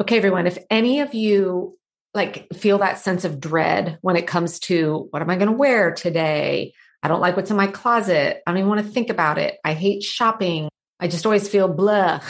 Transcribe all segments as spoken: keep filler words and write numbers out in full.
Okay, everyone, if any of you like feel that sense of dread when it comes to what am I going to wear today? I don't like what's in my closet. I don't even want to think about it. I hate shopping. I just always feel blah.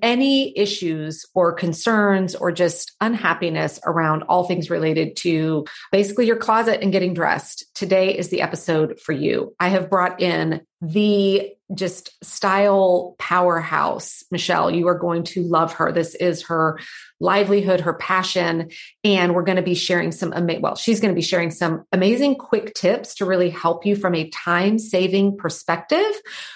Any issues or concerns or just unhappiness around all things related to basically your closet and getting dressed. Today is the episode for you. I have brought in the just style powerhouse, Michelle. You are going to love her. This is her livelihood, her passion. And we're going to be sharing some, ama- well, she's going to be sharing some amazing quick tips to really help you from a time-saving perspective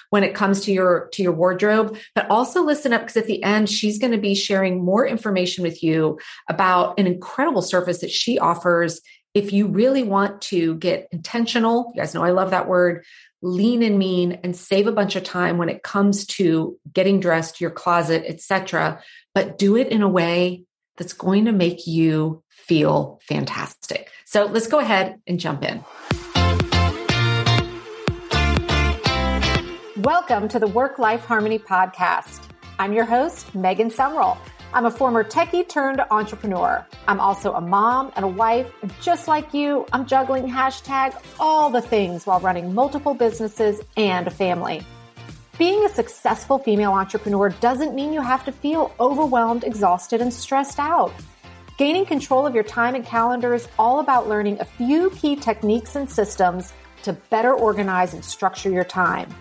when it comes to your, to your wardrobe, but also listen up because at the end, she's going to be sharing more information with you about an incredible service that she offers. If you really want to get intentional, you guys know I love that word, lean and mean, and save a bunch of time when it comes to getting dressed, your closet, et cetera, but do it in a way that's going to make you feel fantastic. So let's go ahead and jump in. Welcome to the Work-Life Harmony Podcast. I'm your host, Megan Sumrall. I'm a former techie turned entrepreneur. I'm also a mom and a wife. And just like you, I'm juggling hashtag all the things while running multiple businesses and a family. Being a successful female entrepreneur doesn't mean you have to feel overwhelmed, exhausted, and stressed out. Gaining control of your time and calendar is all about learning a few key techniques and systems to better organize and structure your time.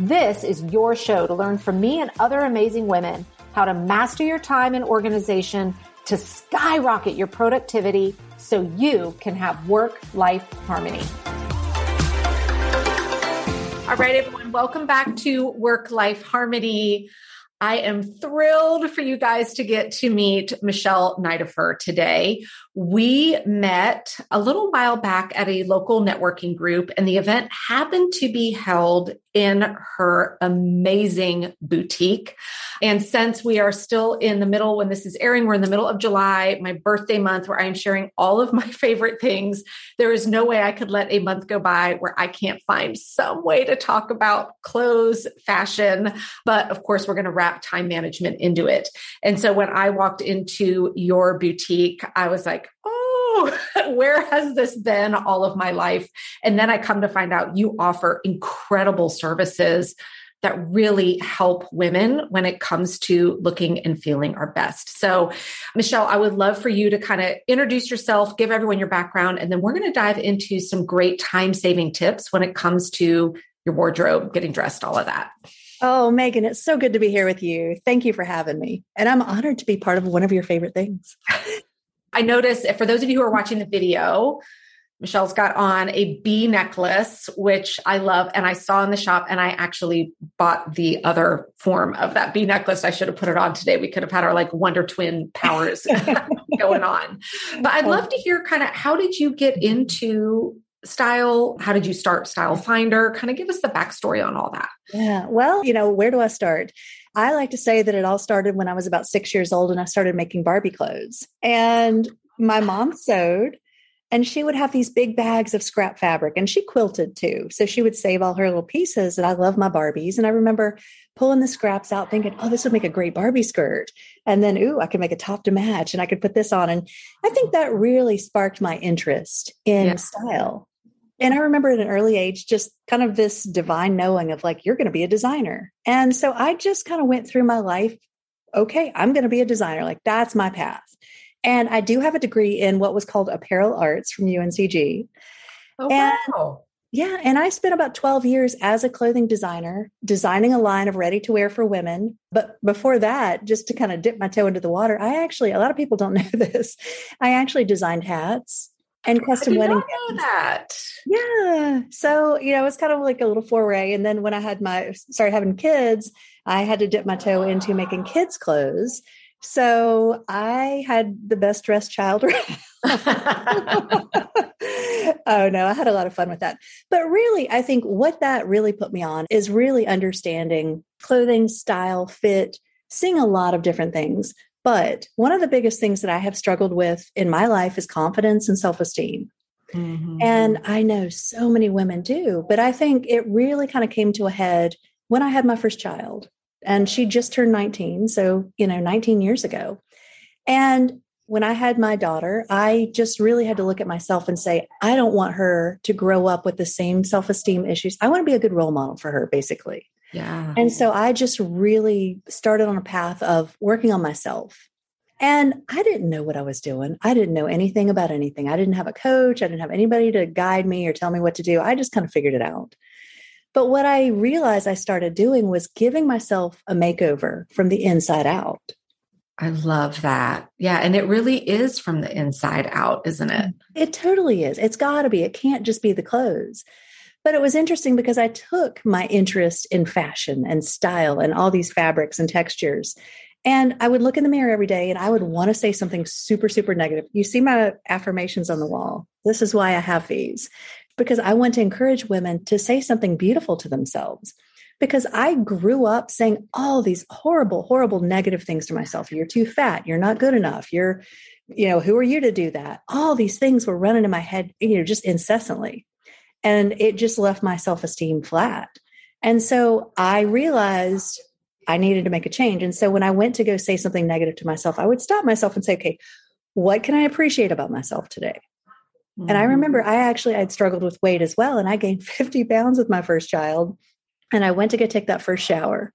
This is your show to learn from me and other amazing women how to master your time and organization to skyrocket your productivity so you can have work-life harmony. All right, everyone, welcome back to Work-Life Harmony. I am thrilled for you guys to get to meet Michelle Nidefer today. We met a little while back at a local networking group, and the event happened to be held in her amazing boutique. And since we are still in the middle, when this is airing, we're in the middle of July, my birthday month, where I am sharing all of my favorite things. There is no way I could let a month go by where I can't find some way to talk about clothes, fashion. But of course, we're going to wrap time management into it. And so when I walked into your boutique, I was like, oh, where has this been all of my life? And then I come to find out you offer incredible services that really help women when it comes to looking and feeling our best. So, Michelle, I would love for you to kind of introduce yourself, give everyone your background, and then we're going to dive into some great time-saving tips when it comes to your wardrobe, getting dressed, all of that. Oh, Megan, it's so good to be here with you. Thank you for having me. And I'm honored to be part of one of your favorite things. I noticed, for those of you who are watching the video, Michelle's got on a bee necklace, which I love. And I saw in the shop, and I actually bought the other form of that bee necklace. I should have put it on today. We could have had our like Wonder Twin powers going on. But I'd love to hear kind of, how did you get into style? How did you start Style Finder? Kind of give us the backstory on all that. Yeah. Well, you know, where do I start? I like to say that it all started when I was about six years old and I started making Barbie clothes. And my mom sewed, and she would have these big bags of scrap fabric, and she quilted too. So she would save all her little pieces, and I love my Barbies. And I remember pulling the scraps out thinking, oh, this would make a great Barbie skirt. And then, ooh, I could make a top to match, and I could put this on. And I think that really sparked my interest in yeah. style. And I remember at an early age, just kind of this divine knowing of like, you're going to be a designer. And so I just kind of went through my life. Okay, I'm going to be a designer. Like, that's my path. And I do have a degree in what was called apparel arts from U N C G. Oh, and, wow. Yeah. And I spent about twelve years as a clothing designer, designing a line of ready to wear for women. But before that, just to kind of dip my toe into the water, I actually, a lot of people don't know this, I actually designed hats. And custom wedding. I did not know that. Yeah. So, you know, it's kind of like a little foray. And then when I had my, started having kids, I had to dip my toe into making kids' clothes. So I had the best dressed child around. Oh no, I had a lot of fun with that. But really, I think what that really put me on is really understanding clothing, style, fit, seeing a lot of different things. But one of the biggest things that I have struggled with in my life is confidence and self-esteem. Mm-hmm. And I know so many women do, but I think it really kind of came to a head when I had my first child, and she just turned nineteen. So, you know, nineteen years ago. And when I had my daughter, I just really had to look at myself and say, I don't want her to grow up with the same self-esteem issues. I want to be a good role model for her, basically. Yeah. And so I just really started on a path of working on myself. And I didn't know what I was doing. I didn't know anything about anything. I didn't have a coach. I didn't have anybody to guide me or tell me what to do. I just kind of figured it out. But what I realized I started doing was giving myself a makeover from the inside out. I love that. Yeah. And it really is from the inside out, isn't it? It totally is. It's got to be. It can't just be the clothes. But it was interesting because I took my interest in fashion and style and all these fabrics and textures. And I would look in the mirror every day and I would want to say something super, super negative. You see my affirmations on the wall. This is why I have these, because I want to encourage women to say something beautiful to themselves. Because I grew up saying all these horrible, horrible negative things to myself. You're too fat. You're not good enough. You're, you know, who are you to do that? All these things were running in my head, you know, just incessantly. And it just left my self-esteem flat. And so I realized I needed to make a change. And so when I went to go say something negative to myself, I would stop myself and say, okay, what can I appreciate about myself today? Mm-hmm. And I remember I actually, I'd struggled with weight as well. And I gained fifty pounds with my first child. And I went to go take that first shower.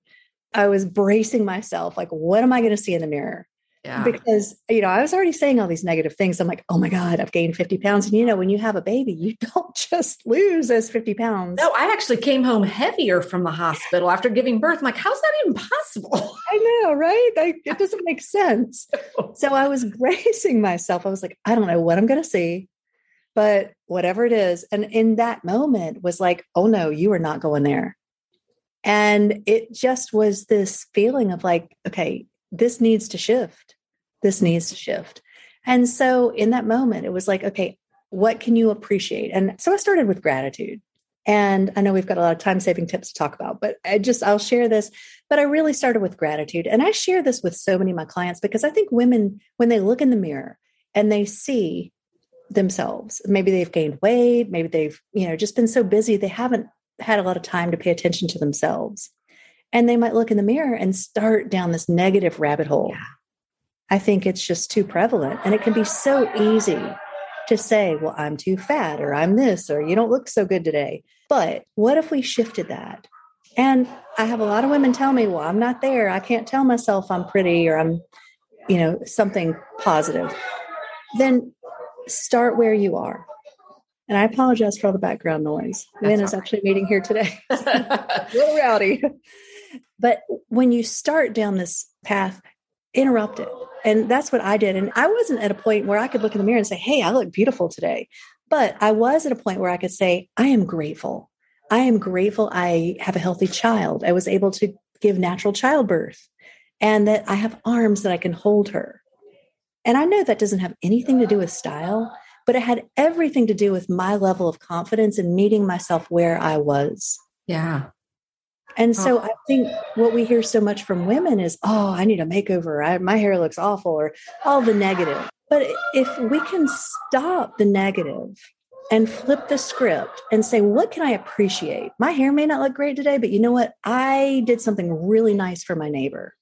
I was bracing myself. Like, what am I going to see in the mirror? Yeah. Because, you know, I was already saying all these negative things. I'm like, oh my God, I've gained fifty pounds. And you know, when you have a baby, you don't just lose those fifty pounds. No, I actually came home heavier from the hospital after giving birth. I'm like, how's that even possible? I know, right? I, it doesn't make sense. So I was bracing myself. I was like, I don't know what I'm going to see, but whatever it is. And in that moment was like, oh no, you are not going there. And it just was this feeling of like, okay, this needs to shift. This needs to shift. And so in that moment, it was like, okay, what can you appreciate? And so I started with gratitude. And I know we've got a lot of time-saving tips to talk about, but I just, I'll share this, but I really started with gratitude. And I share this with so many of my clients, because I think women, when they look in the mirror and they see themselves, maybe they've gained weight, maybe they've, you know, just been so busy, they haven't had a lot of time to pay attention to themselves. And they might look in the mirror and start down this negative rabbit hole. Yeah. I think it's just too prevalent. And it can be so easy to say, well, I'm too fat, or I'm this, or you don't look so good today. But what if we shifted that? And I have a lot of women tell me, well, I'm not there. I can't tell myself I'm pretty, or I'm, you know, something positive. Then start where you are. And I apologize for all the background noise. Lynn is actually meeting here today. A little rowdy. But when you start down this path, interrupt it. And that's what I did. And I wasn't at a point where I could look in the mirror and say, hey, I look beautiful today. But I was at a point where I could say, I am grateful. I am grateful I have a healthy child. I was able to give natural childbirth, and that I have arms that I can hold her. And I know that doesn't have anything to do with style, but it had everything to do with my level of confidence and meeting myself where I was. Yeah. And so oh. I think what we hear so much from women is, oh, I need a makeover. I, my hair looks awful, or all the negative. But if we can stop the negative and flip the script and say, what can I appreciate? My hair may not look great today, but you know what? I did something really nice for my neighbor,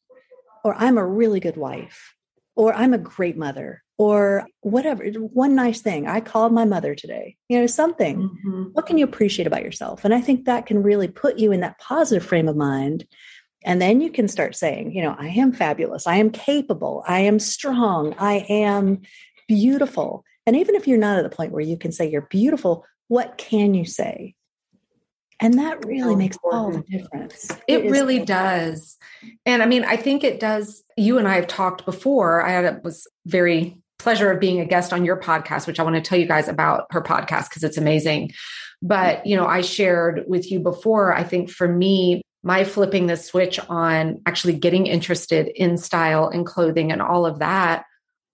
or I'm a really good wife, or I'm a great mother, or whatever. One nice thing. I called my mother today, you know, something. Mm-hmm. What can you appreciate about yourself? And I think that can really put you in that positive frame of mind. And then you can start saying, you know, I am fabulous. I am capable. I am strong. I am beautiful. And even if you're not at the point where you can say you're beautiful, what can you say? And that really makes all the difference. It, it really does. And I mean, I think it does. You and I have talked before. I had, it was very pleasure of being a guest on your podcast, which I want to tell you guys about her podcast because it's amazing. But, you know, I shared with you before, I think for me, my flipping the switch on actually getting interested in style and clothing and all of that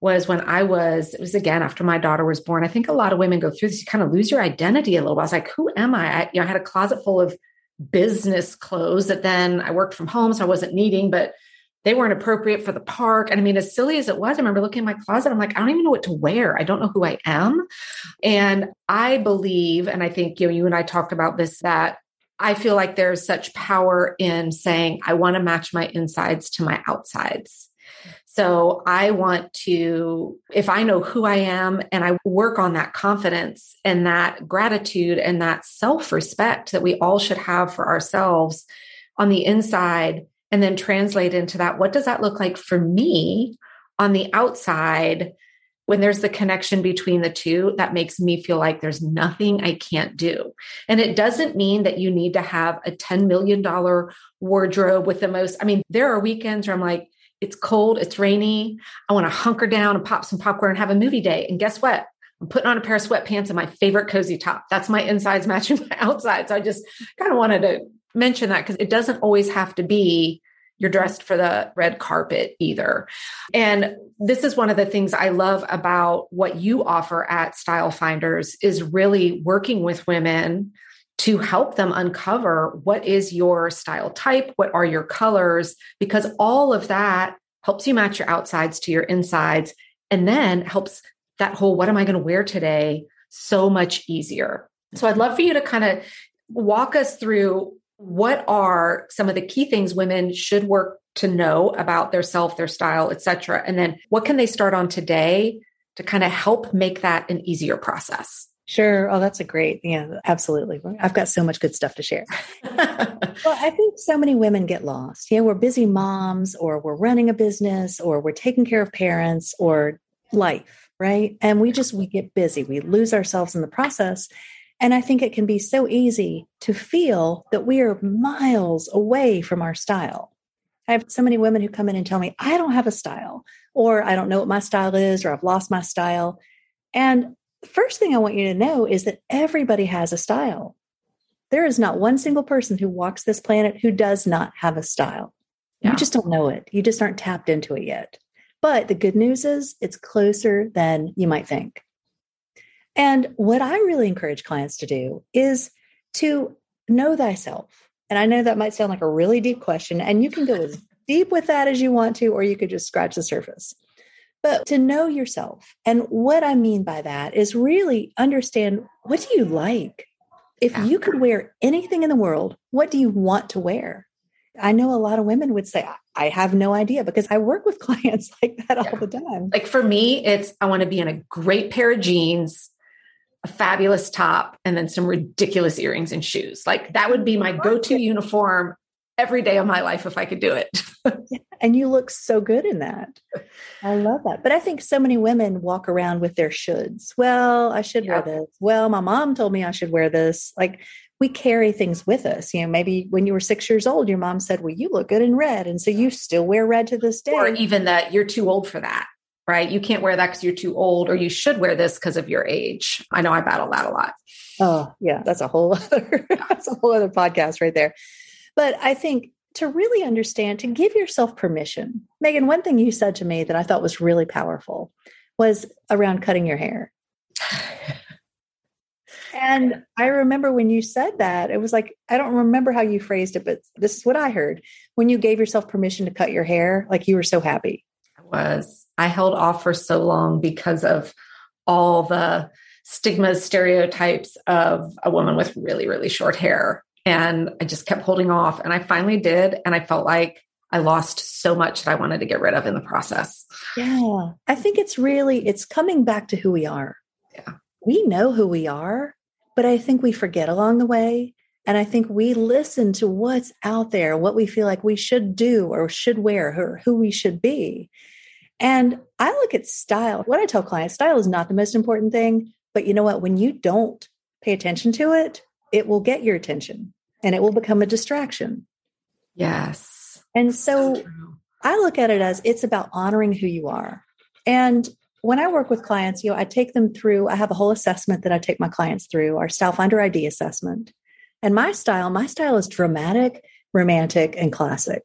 was when I was, it was again, after my daughter was born. I think a lot of women go through this. You kind of lose your identity a little while. I was like, who am I? I, you know, I had a closet full of business clothes that then I worked from home, so I wasn't needing, but they weren't appropriate for the park. And I mean, as silly as it was, I remember looking in my closet, I'm like, I don't even know what to wear. I don't know who I am. And I believe, and I think, you know, you and I talked about this, that I feel like there's such power in saying, I want to match my insides to my outsides. So I want to, if I know who I am and I work on that confidence and that gratitude and that self-respect that we all should have for ourselves on the inside, and then translate into that, what does that look like for me on the outside? When there's the connection between the two, that makes me feel like there's nothing I can't do. And it doesn't mean that you need to have a ten million dollars wardrobe with the most. I mean, there are weekends where I'm like, it's cold, it's rainy. I want to hunker down and pop some popcorn and have a movie day. And guess what? I'm putting on a pair of sweatpants and my favorite cozy top. That's my insides matching my outsides. So I just kind of wanted to mention that because it doesn't always have to be you're dressed for the red carpet either. And this is one of the things I love about what you offer at Style Finders is really working with women to help them uncover what is your style type, what are your colors, because all of that helps you match your outsides to your insides and then helps that whole, what am I going to wear today, so much easier. So I'd love for you to kind of walk us through what are some of the key things women should work to know about their self, their style, et cetera. And then what can they start on today to kind of help make that an easier process? Sure. Oh, that's a great. Yeah, absolutely. I've got so much good stuff to share. Well, I think so many women get lost. Yeah. We're busy moms, or we're running a business, or we're taking care of parents, or life. Right. And we just, we get busy. We lose ourselves in the process. And I think it can be so easy to feel that we are miles away from our style. I have so many women who come in and tell me, I don't have a style, or I don't know what my style is, or I've lost my style. And the first thing I want you to know is that everybody has a style. There is not one single person who walks this planet who does not have a style. Yeah. You just don't know it. You just aren't tapped into it yet. But the good news is it's closer than you might think. And what I really encourage clients to do is to know thyself. And I know that might sound like a really deep question, and you can go as deep with that as you want to, or you could just scratch the surface. But to know yourself. And what I mean by that is really understand, what do you like? If you could wear anything in the world, what do you want to wear? I know a lot of women would say, I have no idea, because I work with clients like that all yeah. the time. Like for me, it's, I want to be in a great pair of jeans, a fabulous top, and then some ridiculous earrings and shoes. Like that would be my go-to uniform every day of my life if I could do it. And you look so good in that. I love that. But I think so many women walk around with their shoulds. Well, I should yeah. wear this. Well, my mom told me I should wear this. Like we carry things with us. You know, maybe when you were six years old, your mom said, well, you look good in red. And so you still wear red to this day. Or even that you're too old for that. Right? You can't wear that because you're too old, or you should wear this because of your age. I know I battle that a lot. Oh yeah. That's a whole other, that's a whole other podcast right there. But I think to really understand, to give yourself permission, Megan, one thing you said to me that I thought was really powerful was around cutting your hair. And I remember when you said that, it was like, I don't remember how you phrased it, but this is what I heard. When you gave yourself permission to cut your hair, like you were so happy. I was. I held off for so long because of all the stigmas, stereotypes of a woman with really, really short hair. And I just kept holding off, and I finally did. And I felt like I lost so much that I wanted to get rid of in the process. Yeah. I think it's really, it's coming back to who we are. Yeah. We know who we are, but I think we forget along the way. And I think we listen to what's out there, what we feel like we should do or should wear, or who we should be. And I look at style. What I tell clients, style is not the most important thing, but you know what? When you don't pay attention to it, it will get your attention and it will become a distraction. Yes. And so, so I look at it as it's about honoring who you are. And when I work with clients, you know, I take them through, I have a whole assessment that I take my clients through, our Style Finder I D assessment. And my style, my style is dramatic, romantic, and classic.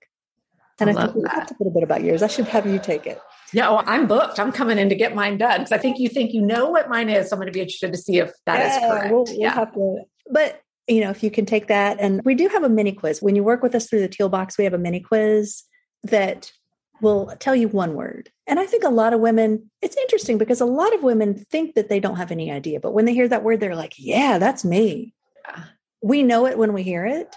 And I, I think we talked a little bit about yours. I should have you take it. Yeah, well, I'm booked. I'm coming in to get mine done because I think you think you know what mine is. So I'm going to be interested to see if that yeah, is correct. We'll, we'll yeah. have to, but you know, if you can take that, and we do have a mini quiz. When you work with us through the Teal Box, we have a mini quiz that will tell you one word. And I think a lot of women, it's interesting because a lot of women think that they don't have any idea, but when they hear that word, they're like, "Yeah, that's me." Yeah. We know it when we hear it,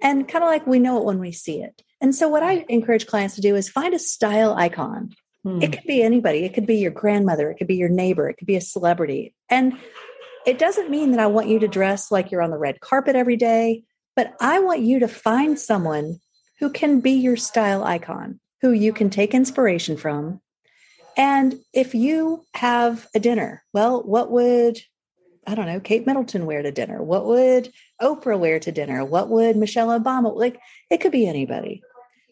and kind of like we know it when we see it. And so what I encourage clients to do is find a style icon. Hmm. It could be anybody. It could be your grandmother. It could be your neighbor. It could be a celebrity. And it doesn't mean that I want you to dress like you're on the red carpet every day, but I want you to find someone who can be your style icon, who you can take inspiration from. And if you have a dinner, well, what would, I don't know, Kate Middleton wear to dinner? What would Oprah wear to dinner? What would Michelle Obama? Like, it could be anybody.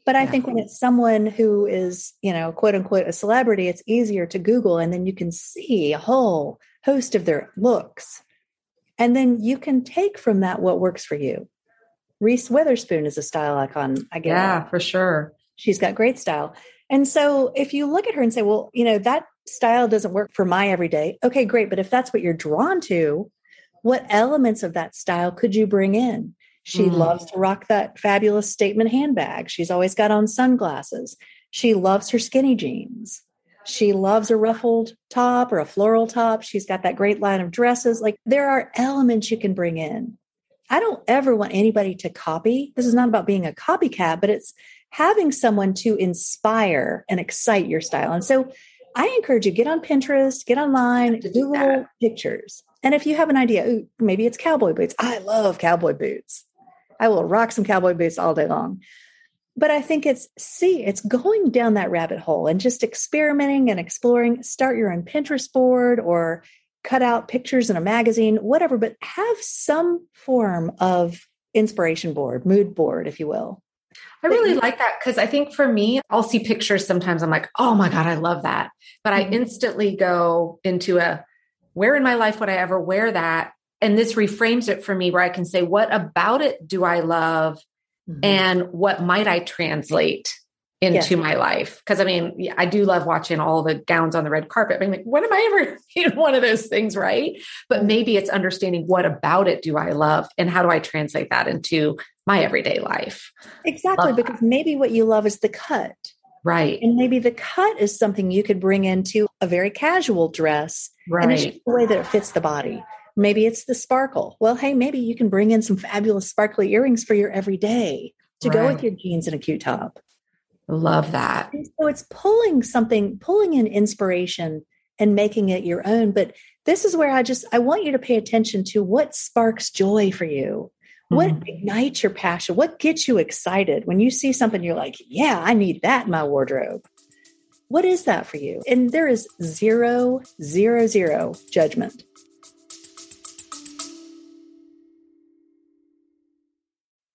But I yeah. think when it's someone who is, you know, quote unquote, a celebrity, it's easier to Google. And then you can see a whole host of their looks. And then you can take from that what works for you. Reese Witherspoon is a style icon. I get yeah, that. For sure. She's got great style. And so if you look at her and say, well, you know, that style doesn't work for my everyday. Okay, great. But if that's what you're drawn to, what elements of that style could you bring in? She mm. loves to rock that fabulous statement handbag. She's always got on sunglasses. She loves her skinny jeans. She loves a ruffled top or a floral top. She's got that great line of dresses. Like, there are elements you can bring in. I don't ever want anybody to copy. This is not about being a copycat, but it's having someone to inspire and excite your style. And so I encourage you, get on Pinterest, get online, do little pictures. And if you have an idea, ooh, maybe it's cowboy boots. I love cowboy boots. I will rock some cowboy boots all day long. But I think it's, see, it's going down that rabbit hole and just experimenting and exploring. Start your own Pinterest board or cut out pictures in a magazine, whatever, but have some form of inspiration board, mood board, if you will. I really like that, because I think for me, I'll see pictures sometimes. I'm like, oh my God, I love that. But I instantly go into a, where in my life would I ever wear that? And this reframes it for me where I can say, what about it do I love? Mm-hmm. And what might I translate into yeah. my life? Because I mean, I do love watching all the gowns on the red carpet. I'm like, when am I ever in one of those things, right? But maybe it's understanding, what about it do I love? And how do I translate that into my everyday life? Exactly. Love because that. Maybe what you love is the cut. Right. And maybe the cut is something you could bring into a very casual dress. Right. And it's just the way that it fits the body. Maybe it's the sparkle. Well, hey, maybe you can bring in some fabulous sparkly earrings for your everyday to right. go with your jeans and a cute top. Love that. And so it's pulling something, pulling in inspiration and making it your own. But this is where I just, I want you to pay attention to what sparks joy for you. Mm-hmm. What ignites your passion? What gets you excited? When you see something, you're like, yeah, I need that in my wardrobe. What is that for you? And there is zero, zero, zero judgment.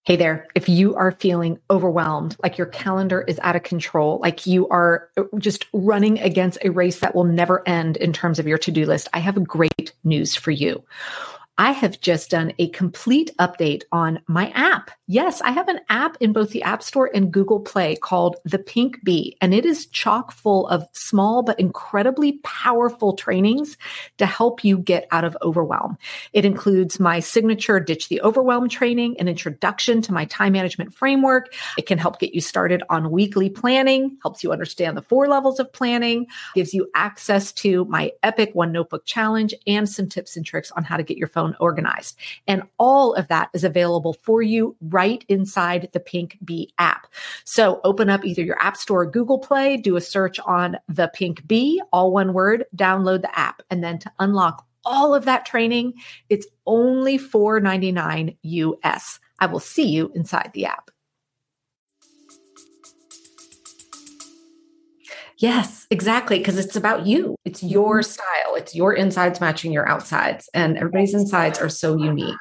Hey there, if you are feeling overwhelmed, like your calendar is out of control, like you are just running against a race that will never end in terms of your to-do list, I have great news for you. I have just done a complete update on my app. Yes, I have an app in both the App Store and Google Play called The Pink Bee, and it is chock full of small but incredibly powerful trainings to help you get out of overwhelm. It includes my signature Ditch the Overwhelm training, an introduction to my time management framework. It can help get you started on weekly planning, helps you understand the four levels of planning, gives you access to my epic One Notebook Challenge, and some tips and tricks on how to get your phone organized. And all of that is available for you right inside the Pink Bee app. So open up either your App Store or Google Play, do a search on the Pink Bee, all one word, download the app. And then to unlock all of that training, it's only four ninety-nine U S. I will see you inside the app. Yes, exactly. Because it's about you. It's your style. It's your insides matching your outsides, and everybody's insides are so unique.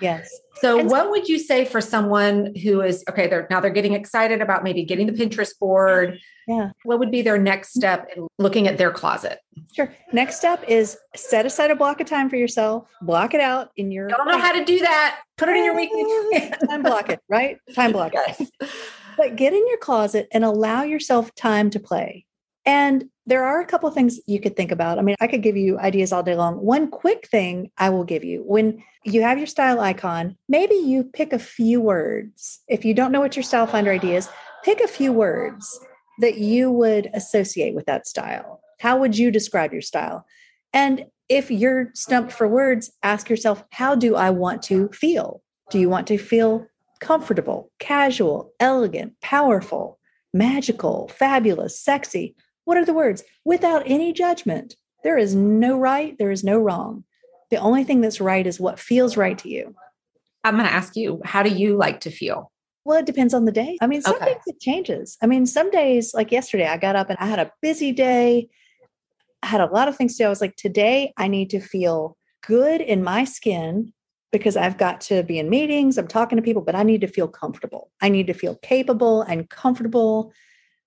Yes. So and what so- would you say for someone who is, okay, they're now they're getting excited about maybe getting the Pinterest board. Yeah. What would be their next step in looking at their closet? Sure. Next step is set aside a block of time for yourself, block it out in your. I don't know how to do that. Put it in your weekly plan. Time block it, right? Time block it. Yes. But get in your closet and allow yourself time to play. And there are a couple of things you could think about. I mean, I could give you ideas all day long. One quick thing I will give you: when you have your style icon, maybe you pick a few words. If you don't know what your Style Finder idea is, pick a few words that you would associate with that style. How would you describe your style? And if you're stumped for words, ask yourself, how do I want to feel? Do you want to feel comfortable, casual, elegant, powerful, magical, fabulous, sexy? What are the words? Without any judgment. There is no right. There is no wrong. The only thing that's right is what feels right to you. I'm going to ask you, how do you like to feel? Well, it depends on the day. I mean, some okay. days it changes. I mean, some days, like yesterday, I got up and I had a busy day. I had a lot of things to do. I was like, today I need to feel good in my skin because I've got to be in meetings. I'm talking to people, but I need to feel comfortable. I need to feel capable and comfortable,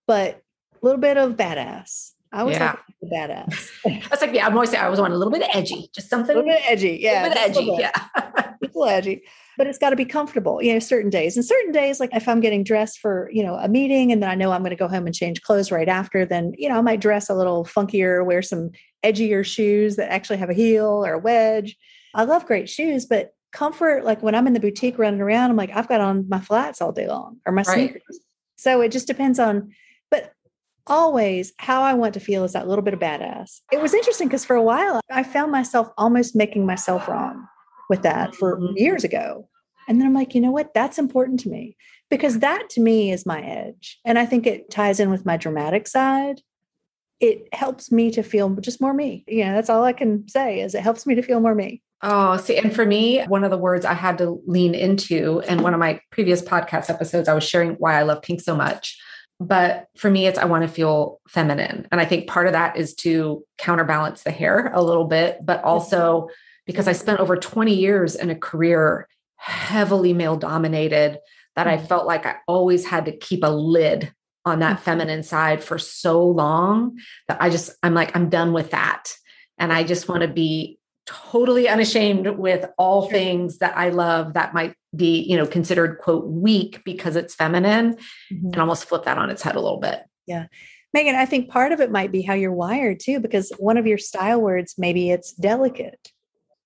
but a little bit of badass. I was yeah. like badass. I was like, yeah, I'm always saying I was on a little bit edgy, just something. A little bit edgy. Yeah. A little bit edgy. Little bit. Yeah. It's a little edgy, but it's got to be comfortable, you know, certain days and certain days, like if I'm getting dressed for, you know, a meeting and then I know I'm going to go home and change clothes right after, then, you know, I might dress a little funkier, wear some edgier shoes that actually have a heel or a wedge. I love great shoes, but comfort, like when I'm in the boutique running around, I'm like, I've got on my flats all day long or my right. sneakers. So it just depends on, but always how I want to feel is that little bit of badass. It was interesting because for a while I found myself almost making myself wrong with that for years ago. And then I'm like, you know what? That's important to me because that to me is my edge. And I think it ties in with my dramatic side. It helps me to feel just more me. You know, that's all I can say is it helps me to feel more me. Oh, see, and for me, one of the words I had to lean into in one of my previous podcast episodes, I was sharing why I love pink so much. But for me, it's, I want to feel feminine. And I think part of that is to counterbalance the hair a little bit, but also because I spent over twenty years in a career heavily male dominated that I felt like I always had to keep a lid on that feminine side for so long that I just, I'm like, I'm done with that. And I just want to be totally unashamed with all things that I love that might be, you know, considered quote weak because it's feminine, mm-hmm. and almost flip that on its head a little bit. Yeah. Megan, I think part of it might be how you're wired too, because one of your style words, maybe it's delicate,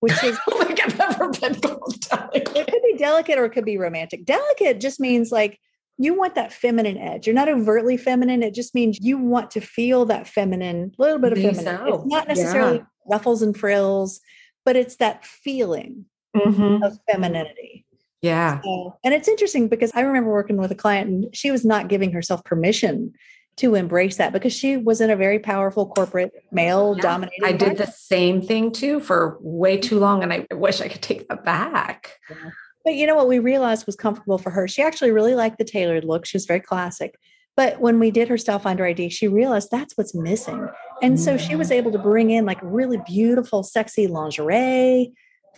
which is, oh my God, I've never been called delicate. It could be delicate or it could be romantic. Delicate just means like, you want that feminine edge. You're not overtly feminine. It just means you want to feel that feminine, little bit of feminine. So. It's not necessarily yeah. ruffles and frills, but it's that feeling mm-hmm. of femininity. Yeah. So, and it's interesting because I remember working with a client and she was not giving herself permission to embrace that because she was in a very powerful corporate male dominated. Yeah, I did the same thing too for way too long. And I wish I could take that back. Yeah. But you know what we realized was comfortable for her? She actually really liked the tailored look. She was very classic. But when we did her Style Finder I D, she realized that's what's missing. And so she was able to bring in like really beautiful, sexy lingerie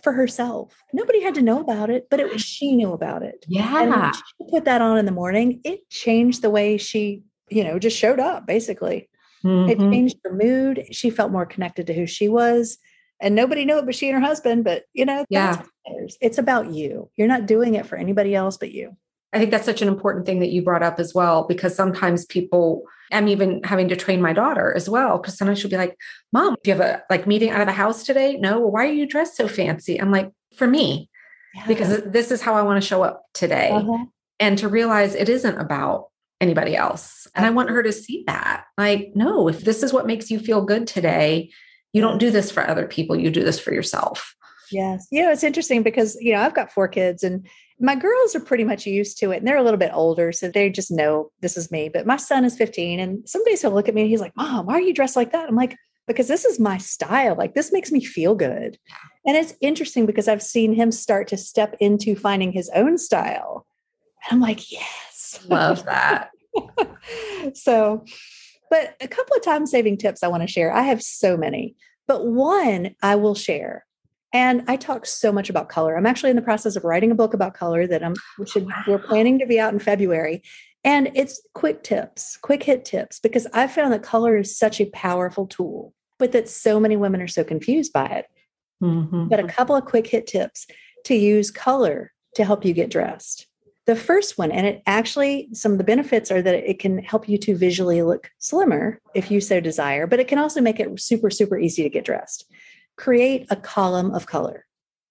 for herself. Nobody had to know about it, but it was, she knew about it. Yeah. And when she put that on in the morning, it changed the way she, you know, just showed up basically. Mm-hmm. It changed her mood. She felt more connected to who she was. And nobody knew it but she and her husband, but you know, yeah. that's what matters. It's about you. You're not doing it for anybody else but you. I think that's such an important thing that you brought up as well, because sometimes people, I'm even having to train my daughter as well, because sometimes she'll be like, Mom, do you have a like meeting out of the house today? No, well, why are you dressed so fancy? I'm like, for me, yeah. because this is how I want to show up today. Uh-huh. And to realize it isn't about anybody else. And I want her to see that. Like, no, if this is what makes you feel good today, you don't do this for other people. You do this for yourself. Yes. You know, it's interesting because, you know, I've got four kids and my girls are pretty much used to it and they're a little bit older. So they just know this is me, but my son is fifteen and some days he'll look at me and he's like, Mom, why are you dressed like that? I'm like, because this is my style. Like this makes me feel good. And it's interesting because I've seen him start to step into finding his own style. And I'm like, yes. Love that. So, but a couple of time saving tips I want to share. I have so many, but one I will share. And I talk so much about color. I'm actually in the process of writing a book about color that I'm, we should, we're planning to be out in February. And it's quick tips, quick hit tips, because I found that color is such a powerful tool, but that so many women are so confused by it. Mm-hmm. But a couple of quick hit tips to use color to help you get dressed. The first one, and it actually, some of the benefits are that it can help you to visually look slimmer if you so desire, but it can also make it super, super easy to get dressed. Create a column of color.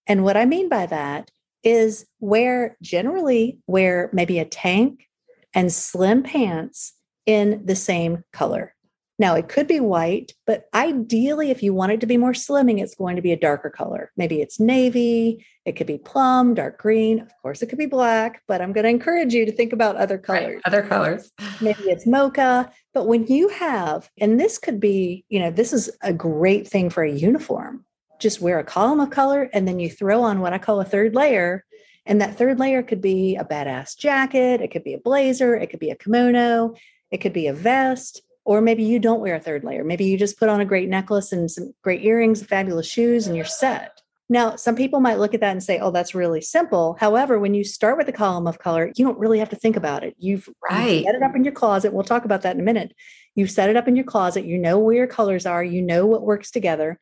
And what I mean by that is wear, generally wear maybe a tank and slim pants in the same color. Now it could be white, but ideally, if you want it to be more slimming, it's going to be a darker color. Maybe it's navy, it could be plum, dark green. Of course, it could be black, but I'm going to encourage you to think about other colors. Right, other colors. Maybe it's mocha, but when you have, and this could be, you know, this is a great thing for a uniform. Just wear a column of color and then you throw on what I call a third layer. And that third layer could be a badass jacket. It could be a blazer. It could be a kimono. It could be a vest. Or maybe you don't wear a third layer. Maybe you just put on a great necklace and some great earrings, fabulous shoes, and you're set. Now, some people might look at that and say, oh, that's really simple. However, when you start with a column of color, you don't really have to think about it. You've right. set it up in your closet. We'll talk about that in a minute. You've set it up in your closet. You know where your colors are. You know what works together.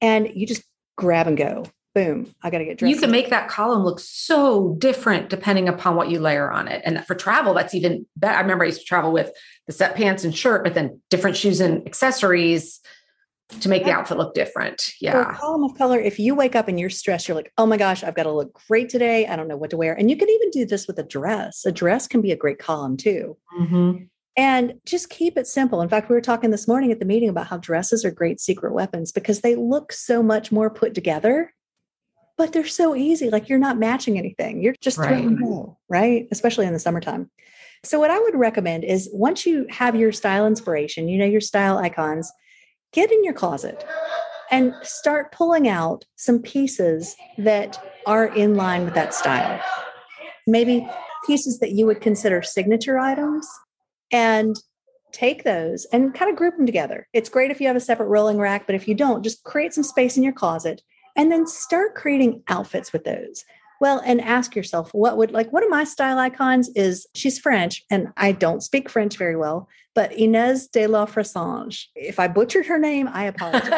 And you just grab and go. Boom, I got to get dressed. You can make that column look so different depending upon what you layer on it. And for travel, that's even better. I remember I used to travel with the set pants and shirt, but then different shoes and accessories to make yeah. the outfit look different. Yeah. For a column of color, if you wake up and you're stressed, you're like, oh my gosh, I've got to look great today. I don't know what to wear. And you can even do this with a dress. A dress can be a great column too. Mm-hmm. And just keep it simple. In fact, we were talking this morning at the meeting about how dresses are great secret weapons because they look so much more put together. But they're so easy. Like you're not matching anything. You're just right. throwing them out, right? Especially in the summertime. So what I would recommend is once you have your style inspiration, you know, your style icons, get in your closet and start pulling out some pieces that are in line with that style. Maybe pieces that you would consider signature items and take those and kind of group them together. It's great if you have a separate rolling rack, but if you don't, just create some space in your closet. And then start creating outfits with those. Well, and ask yourself, what would like, one of my style icons is, she's French and I don't speak French very well, but Inez de la Fressange. If I butchered her name, I apologize.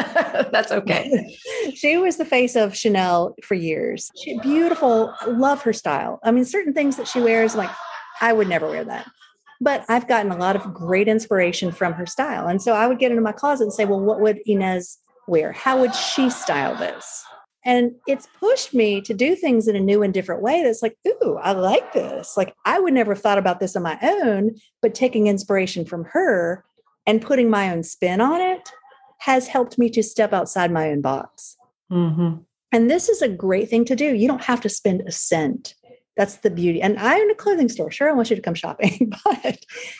That's okay. She was the face of Chanel for years. She, beautiful, love her style. I mean, certain things that she wears, like I would never wear that. But I've gotten a lot of great inspiration from her style. And so I would get into my closet and say, well, what would Inez wear? How would she style this? And it's pushed me to do things in a new and different way. That's like, ooh, I like this. Like I would never have thought about this on my own, but taking inspiration from her and putting my own spin on it has helped me to step outside my own box. Mm-hmm. And this is a great thing to do. You don't have to spend a cent. That's the beauty. And I own a clothing store. Sure, I want you to come shopping, but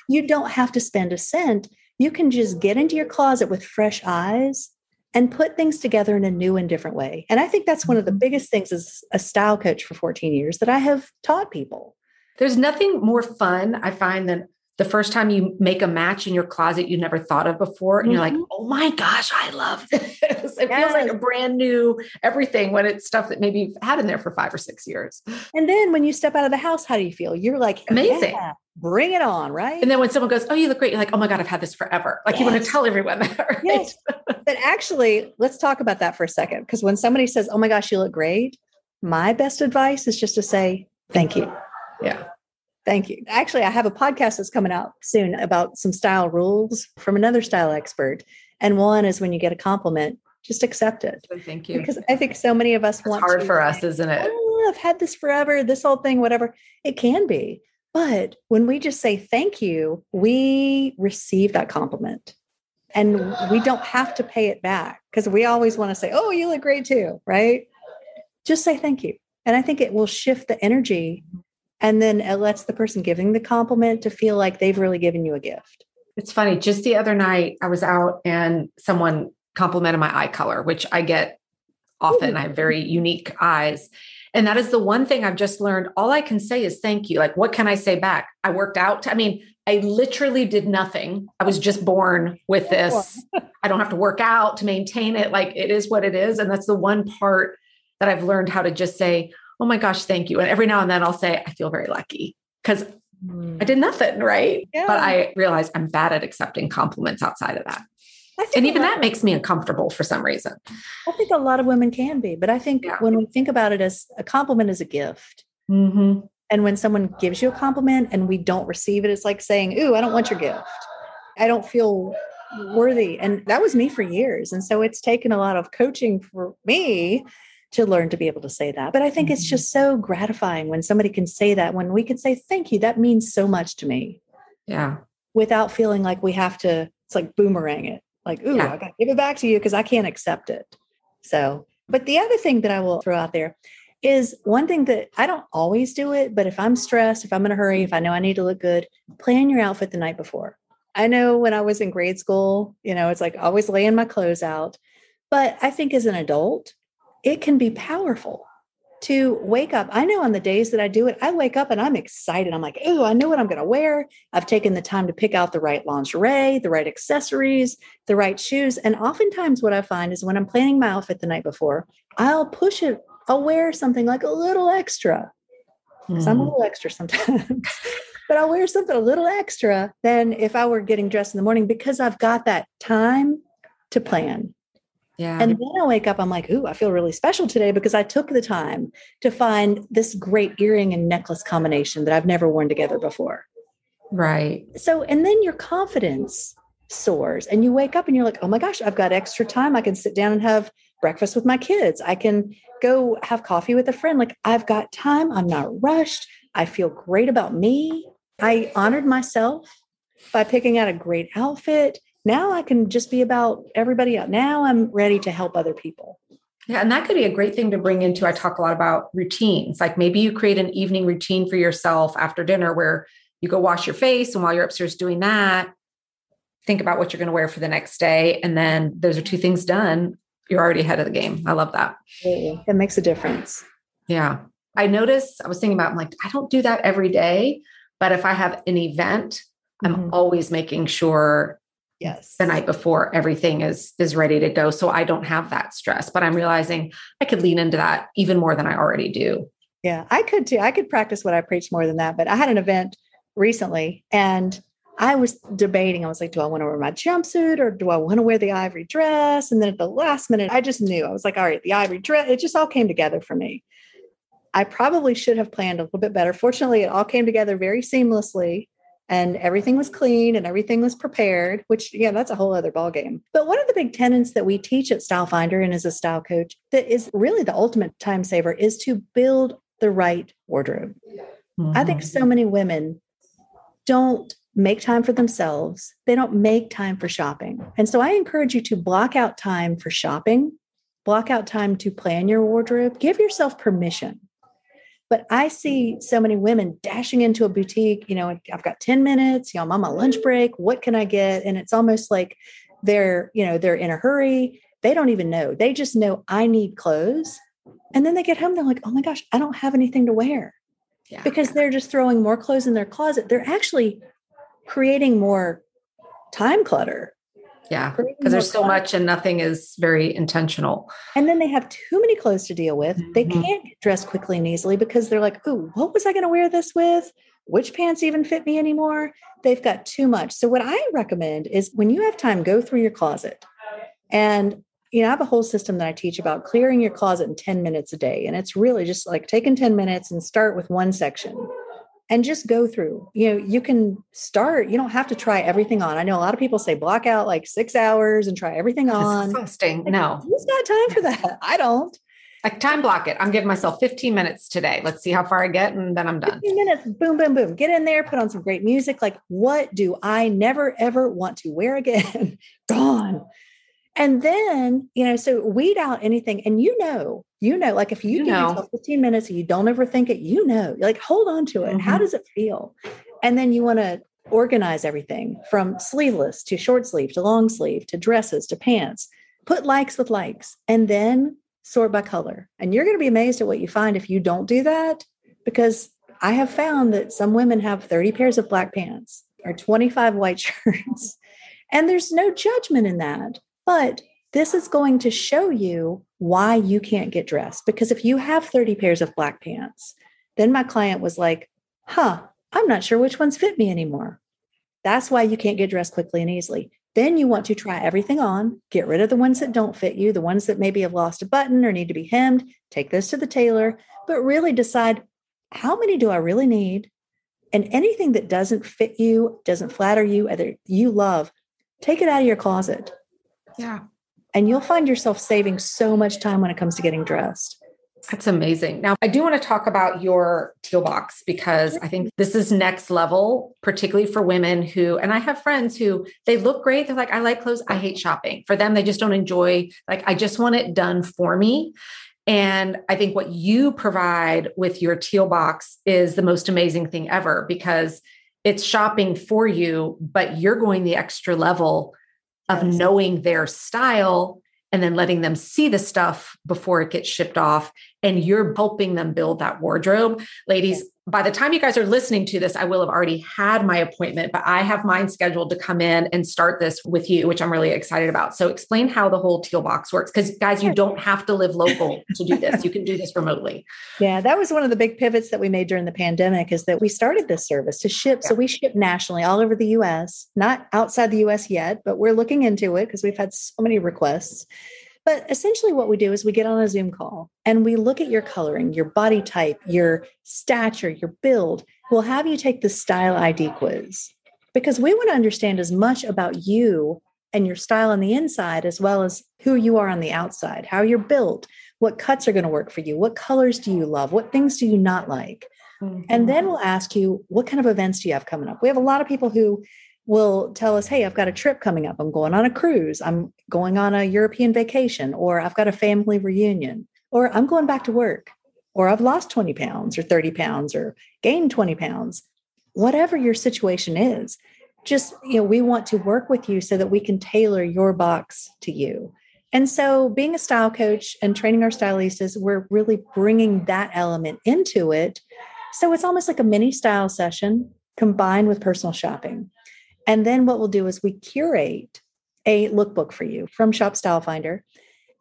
you don't have to spend a cent. You can just get into your closet with fresh eyes and put things together in a new and different way. And I think that's one of the biggest things as a style coach for fourteen years that I have taught people. There's nothing more fun, I find, than the first time you make a match in your closet you never thought of before. And mm-hmm. you're like, oh my gosh, I love this. It yes. feels like a brand new everything when it's stuff that maybe you've had in there for five or six years. And then when you step out of the house, how do you feel? You're like, amazing. Yeah, bring it on, right? And then when someone goes, oh, you look great. You're like, oh my God, I've had this forever. Like yes. you want to tell everyone that, right? Yes. But actually, let's talk about that for a second. Because when somebody says, oh my gosh, you look great. My best advice is just to say, thank you. Yeah. Thank you. Actually, I have a podcast that's coming out soon about some style rules from another style expert. And one is when you get a compliment, just accept it. So thank you. Because I think so many of us it's want hard to, for us, isn't it? Oh, I've had this forever, this whole thing, whatever. It can be. But when we just say thank you, we receive that compliment. And we don't have to pay it back because we always want to say, oh, you look great too, right? Just say thank you. And I think it will shift the energy. And then it lets the person giving the compliment to feel like they've really given you a gift. It's funny. Just the other night I was out and someone complimented my eye color, which I get often. Ooh. I have very unique eyes. And that is the one thing I've just learned. All I can say is thank you. Like, what can I say back? I worked out. I mean, I literally did nothing. I was just born with this. I don't have to work out to maintain it. Like, it is what it is. And that's the one part that I've learned how to just say, oh my gosh, thank you. And every now and then I'll say, I feel very lucky because I did nothing, right? Yeah. But I realize I'm bad at accepting compliments outside of that. And even that makes me uncomfortable for some reason. I think a lot of women can be, but I think yeah. when we think about it as a compliment is a gift. Mm-hmm. And when someone gives you a compliment and we don't receive it, it's like saying, ooh, I don't want your gift. I don't feel worthy. And that was me for years. And so it's taken a lot of coaching for me to learn to be able to say that. But I think it's just so gratifying when somebody can say that, when we can say, thank you, that means so much to me. Yeah. Without feeling like we have to it's like boomerang it. Like, ooh, yeah. I got to give it back to you because I can't accept it. So, but the other thing that I will throw out there is one thing that I don't always do it, but if I'm stressed, if I'm in a hurry, if I know I need to look good, plan your outfit the night before. I know when I was in grade school, you know, it's like always laying my clothes out. But I think as an adult, it can be powerful to wake up. I know on the days that I do it, I wake up and I'm excited. I'm like, oh, I know what I'm going to wear. I've taken the time to pick out the right lingerie, the right accessories, the right shoes. And oftentimes what I find is when I'm planning my outfit the night before, I'll push it. I'll wear something like a little extra. Mm. So I'm a little extra sometimes, but I'll wear something a little extra than if I were getting dressed in the morning because I've got that time to plan. Yeah. And then I wake up, I'm like, ooh, I feel really special today because I took the time to find this great earring and necklace combination that I've never worn together before. Right. So, and then your confidence soars and you wake up and you're like, oh my gosh, I've got extra time. I can sit down and have breakfast with my kids. I can go have coffee with a friend. Like I've got time. I'm not rushed. I feel great about me. I honored myself by picking out a great outfit. Now I can just be about everybody else. Now I'm ready to help other people. Yeah. And that could be a great thing to bring into. I talk a lot about routines. Like maybe you create an evening routine for yourself after dinner where you go wash your face. And while you're upstairs doing that, think about what you're going to wear for the next day. And then those are two things done. You're already ahead of the game. I love that. It makes a difference. Yeah. I noticed, I was thinking about, I'm like, I don't do that every day, but if I have an event, I'm mm-hmm. always making sure Yes. the night before everything is, is ready to go. So I don't have that stress, but I'm realizing I could lean into that even more than I already do. Yeah, I could too. I could practice what I preach more than that, but I had an event recently and I was debating. I was like, do I want to wear my jumpsuit or do I want to wear the ivory dress? And then at the last minute, I just knew. I was like, all right, the ivory dress, it just all came together for me. I probably should have planned a little bit better. Fortunately, it all came together very seamlessly. And everything was clean and everything was prepared, which, yeah, that's a whole other ballgame. But one of the big tenets that we teach at Style Finder and as a style coach that is really the ultimate time saver is to build the right wardrobe. Mm-hmm. I think so many women don't make time for themselves. They don't make time for shopping. And so I encourage you to block out time for shopping, block out time to plan your wardrobe, give yourself permission. But I see so many women dashing into a boutique, you know, I've got ten minutes, you know, I'm on my lunch break. What can I get? And it's almost like they're, you know, they're in a hurry. They don't even know. They just know I need clothes. And then they get home. They're like, oh my gosh, I don't have anything to wear yeah. because they're just throwing more clothes in their closet. They're actually creating more time clutter. Yeah. Because there's so much and nothing is very intentional. And then they have too many clothes to deal with. They mm-hmm. can't get dressed quickly and easily because they're like, ooh, what was I going to wear this with? Which pants even fit me anymore? They've got too much. So what I recommend is when you have time, go through your closet. And, you know, I have a whole system that I teach about clearing your closet in ten minutes a day. And it's really just like taking ten minutes and start with one section. And just go through, you know, you can start, you don't have to try everything on. I know a lot of people say block out like six hours and try everything on. It's exhausting. Like, no. Who's got time for that? I don't. Like time block it. I'm giving myself fifteen minutes today. Let's see how far I get. And then I'm done. fifteen minutes, boom, boom, boom. Get in there, put on some great music. Like what do I never, ever want to wear again? Gone. And then, you know, so weed out anything. And you know, you know, like if you, you give know. yourself fifteen minutes and you don't overthink it, you know, like hold on to it. Mm-hmm. How does it feel? And then you want to organize everything from sleeveless to short sleeve, to long sleeve, to dresses, to pants, put likes with likes, and then sort by color. And you're going to be amazed at what you find if you don't do that, because I have found that some women have thirty pairs of black pants or twenty-five white shirts. And there's no judgment in that. But this is going to show you why you can't get dressed. Because if you have thirty pairs of black pants, then my client was like, huh, I'm not sure which ones fit me anymore. That's why you can't get dressed quickly and easily. Then you want to try everything on, get rid of the ones that don't fit you, the ones that maybe have lost a button or need to be hemmed, take those to the tailor, but really decide how many do I really need? And anything that doesn't fit you, doesn't flatter you, either you love, take it out of your closet. Yeah. And you'll find yourself saving so much time when it comes to getting dressed. That's amazing. Now, I do want to talk about your teal box, because I think this is next level, particularly for women who, and I have friends who, they look great. They're like, I like clothes. I hate shopping. For them, they just don't enjoy, like, I just want it done for me. And I think what you provide with your teal box is the most amazing thing ever, because it's shopping for you, but you're going the extra level of knowing their style and then letting them see the stuff before it gets shipped off. And you're helping them build that wardrobe. Ladies, by the time you guys are listening to this, I will have already had my appointment, but I have mine scheduled to come in and start this with you, which I'm really excited about. So explain how the whole teal box works. Because guys, you don't have to live local to do this. You can do this remotely. Yeah. That was one of the big pivots that we made during the pandemic, is that we started this service to ship. Yeah. So we ship nationally all over the U S, not outside the U S yet, but we're looking into it because we've had so many requests. But essentially what we do is we get on a Zoom call and we look at your coloring, your body type, your stature, your build. We'll have you take the style I D quiz, because we want to understand as much about you and your style on the inside, as well as who you are on the outside, how you're built, what cuts are going to work for you, what colors do you love, what things do you not like? Mm-hmm. And then we'll ask you, what kind of events do you have coming up? We have a lot of people who will tell us, hey, I've got a trip coming up. I'm going on a cruise. I'm going on a European vacation, or I've got a family reunion, or I'm going back to work, or I've lost twenty pounds or thirty pounds or gained twenty pounds, whatever your situation is. Just, you know, we want to work with you so that we can tailor your box to you. And so being a style coach and training our stylistas, we're really bringing that element into it. So it's almost like a mini style session combined with personal shopping. And then what we'll do is we curate a lookbook for you from Shop Style Finder.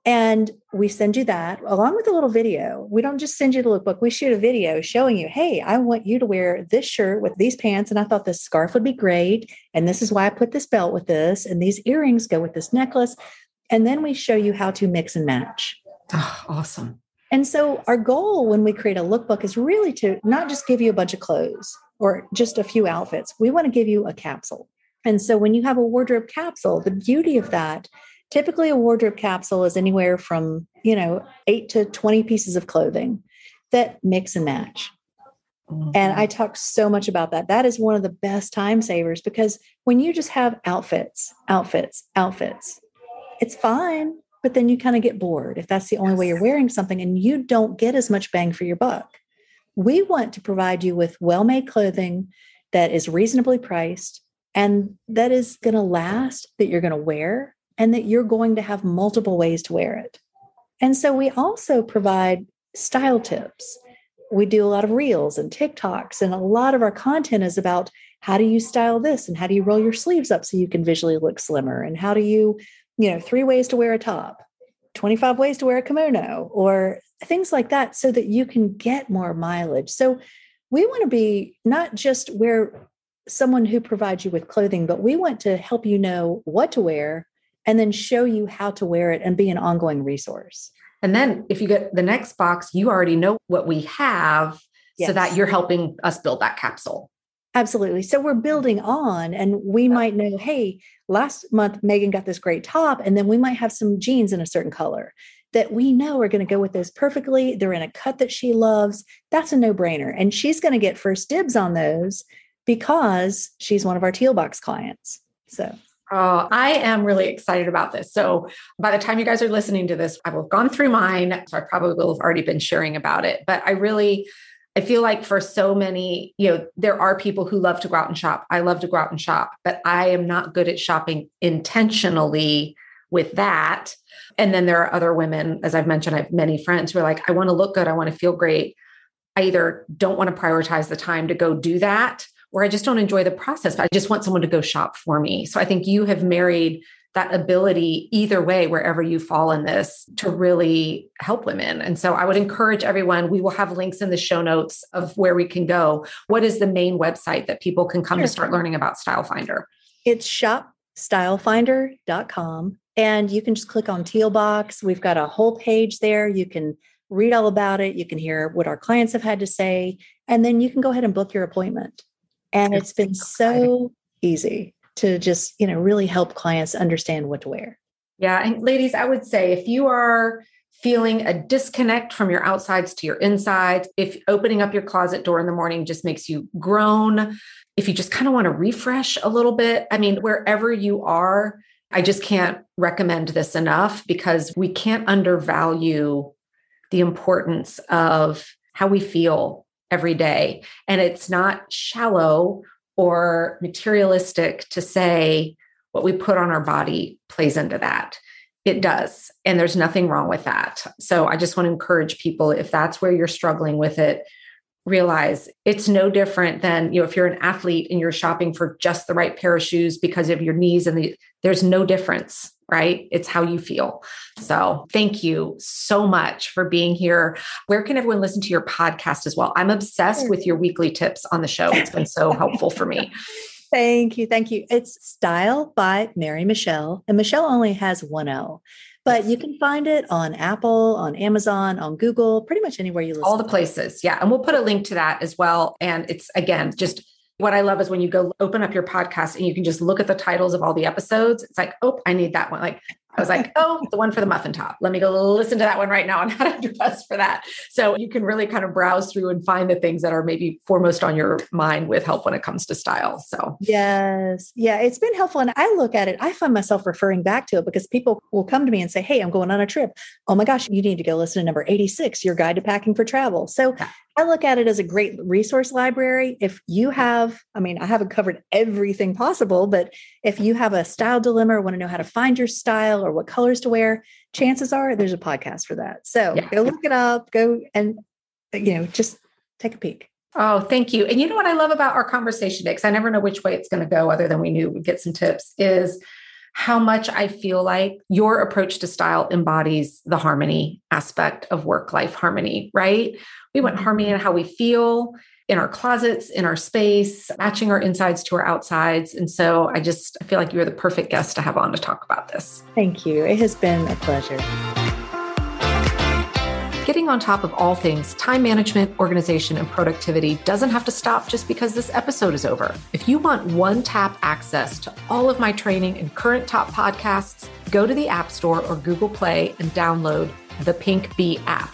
And we send you that along with a little video. We don't just send you the lookbook. We shoot a video showing you, hey, I want you to wear this shirt with these pants. And I thought this scarf would be great. And this is why I put this belt with this. And these earrings go with this necklace. And then we show you how to mix and match. Oh, awesome. And so our goal when we create a lookbook is really to not just give you a bunch of clothes or just a few outfits. We want to give you a capsule. And so when you have a wardrobe capsule, the beauty of that, typically a wardrobe capsule is anywhere from, you know, eight to twenty pieces of clothing that mix and match. Mm-hmm. And I talk so much about that. That is one of the best time savers, because when you just have outfits, outfits, outfits, it's fine. But then you kind of get bored if that's the only way you're wearing something and you don't get as much bang for your buck. We want to provide you with well-made clothing that is reasonably priced and that is going to last, that you're going to wear, and that you're going to have multiple ways to wear it. And so we also provide style tips. We do a lot of reels and TikToks, and a lot of our content is about how do you style this and how do you roll your sleeves up so you can visually look slimmer, and how do you, you know, three ways to wear a top, twenty-five ways to wear a kimono, or things like that, so that you can get more mileage. So we want to be not just where someone who provides you with clothing, but we want to help you know what to wear and then show you how to wear it and be an ongoing resource. And then if you get the next box, you already know what we have. Yes. So that you're helping us build that capsule. Absolutely. So we're building on, and we might know, hey, last month, Megan got this great top, and then we might have some jeans in a certain color that we know are going to go with those perfectly. They're in a cut that she loves. That's a no-brainer. And she's going to get first dibs on those because she's one of our teal box clients. So oh, I am really excited about this. So by the time you guys are listening to this, I will have gone through mine. So I probably will have already been sharing about it, but I really I feel like for so many, you know, there are people who love to go out and shop. I love to go out and shop, but I am not good at shopping intentionally with that. And then there are other women, as I've mentioned, I have many friends who are like, I want to look good. I want to feel great. I either don't want to prioritize the time to go do that, or I just don't enjoy the process. But I just want someone to go shop for me. So I think you have married that ability either way, wherever you fall in this, to really help women. And so I would encourage everyone, we will have links in the show notes of where we can go. What is the main website that people can come sure. to start learning about Style Finder? It's shop style finder dot com. And you can just click on Teal Box. We've got a whole page there. You can read all about it. You can hear what our clients have had to say, and then you can go ahead and book your appointment. And it's, it's been so easy to just, you know, really help clients understand what to wear. Yeah. And ladies, I would say if you are feeling a disconnect from your outsides to your insides, if opening up your closet door in the morning just makes you groan, if you just kind of want to refresh a little bit, I mean, wherever you are, I just can't recommend this enough, because we can't undervalue the importance of how we feel every day. And it's not shallow or materialistic to say what we put on our body plays into that. It does. And there's nothing wrong with that. So I just want to encourage people, if that's where you're struggling with it, realize it's no different than, you know, if you're an athlete and you're shopping for just the right pair of shoes because of your knees and the, there's no difference, right? It's how you feel. So thank you so much for being here. Where can everyone listen to your podcast as well? I'm obsessed with your weekly tips on the show. It's been so helpful for me. Thank you. Thank you. It's Style by Mary Michelle, and Michelle only has one O, but you can find it on Apple, on Amazon, on Google, pretty much anywhere you listen. All the places. Yeah. And we'll put a link to that as well. And it's, again, just what I love is when you go open up your podcast and you can just look at the titles of all the episodes. It's like, oh, I need that one. Like, I was like, oh, the one for the muffin top. Let me go listen to that one right now on how to dress for that. So you can really kind of browse through and find the things that are maybe foremost on your mind with help when it comes to style. So yes. Yeah, it's been helpful. And I look at it, I find myself referring back to it because people will come to me and say, hey, I'm going on a trip. Oh my gosh, you need to go listen to number eighty-six, your guide to packing for travel. So yeah. I look at it as a great resource library. If you have, I mean, I haven't covered everything possible, but if you have a style dilemma or want to know how to find your style or what colors to wear, chances are there's a podcast for that. So yeah. Go look it up, go and, you know, just take a peek. Oh, thank you. And you know what I love about our conversation today, because I never know which way it's going to go other than we knew we'd get some tips, is how much I feel like your approach to style embodies the harmony aspect of work-life harmony, right? We want harmony in how we feel, in our closets, in our space, matching our insides to our outsides. And so I just I feel like you're the perfect guest to have on to talk about this. Thank you. It has been a pleasure. Getting on top of all things time management, organization, and productivity doesn't have to stop just because this episode is over. If you want one-tap access to all of my training and current top podcasts, go to the App Store or Google Play and download the Pink Bee app.